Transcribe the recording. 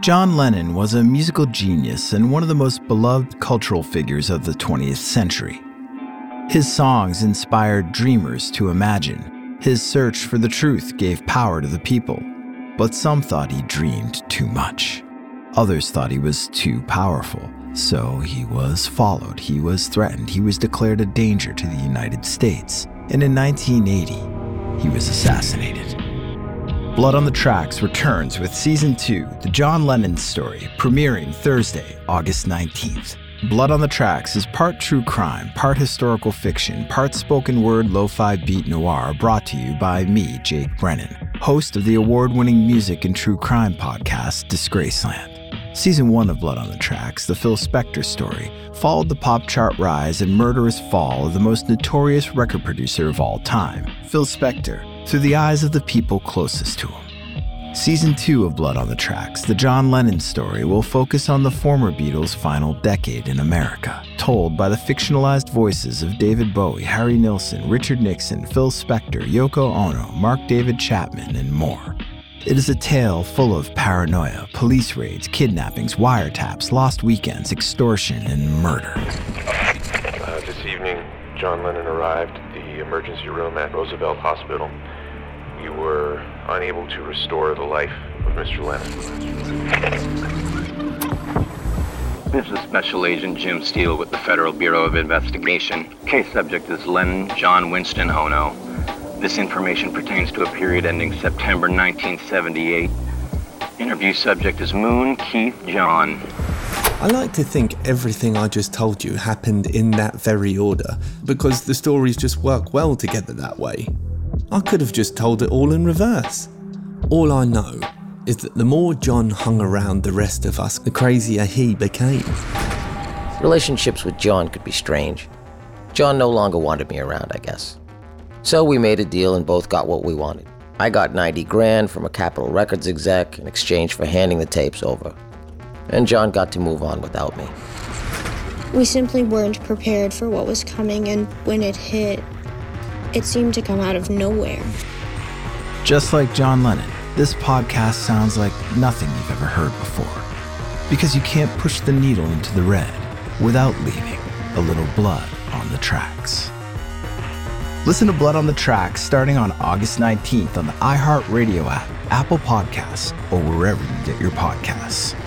John Lennon was a musical genius and one of the most beloved cultural figures of the 20th century. His songs inspired dreamers to imagine. His search for the truth gave power to the people. But some thought he dreamed too much. Others thought he was too powerful. So he was followed, he was threatened, he was declared a danger to the United States. And in 1980, he was assassinated. Blood on the Tracks returns with Season 2, The John Lennon Story, premiering Thursday, August 19th. Blood on the Tracks is part true crime, part historical fiction, part spoken word lo-fi beat noir, brought to you by me, Jake Brennan, host of the award-winning music and true crime podcast, Disgraceland. Season 1 of Blood on the Tracks, the Phil Spector story, followed the pop chart rise and murderous fall of the most notorious record producer of all time, Phil Spector, through the eyes of the people closest to him. Season 2 of Blood on the Tracks, the John Lennon story, will focus on the former Beatles' final decade in America, told by the fictionalized voices of David Bowie, Harry Nilsson, Richard Nixon, Phil Spector, Yoko Ono, Mark David Chapman, and more. It is a tale full of paranoia, police raids, kidnappings, wiretaps, lost weekends, extortion, and murder. This evening, John Lennon arrived at the emergency room at Roosevelt Hospital. You were unable to restore the life of Mr. Lennon. This is Special Agent Jim Steele with the Federal Bureau of Investigation. Case subject is Lennon, John Winston Ono. This information pertains to a period ending September 1978. Interview subject is Moon, Keith, John. I like to think everything I just told you happened in that very order, because the stories just work well together that way. I could have just told it all in reverse. All I know is that the more John hung around the rest of us, the crazier he became. Relationships with John could be strange. John no longer wanted me around, I guess. So we made a deal and both got what we wanted. I got 90 grand from a Capitol Records exec in exchange for handing the tapes over. And John got to move on without me. We simply weren't prepared for what was coming, and when it hit, it seemed to come out of nowhere. Just like John Lennon, this podcast sounds like nothing you've ever heard before. Because you can't push the needle into the red without leaving a little blood on the tracks. Listen to Blood on the Tracks starting on August 19th on the iHeartRadio app, Apple Podcasts, or wherever you get your podcasts.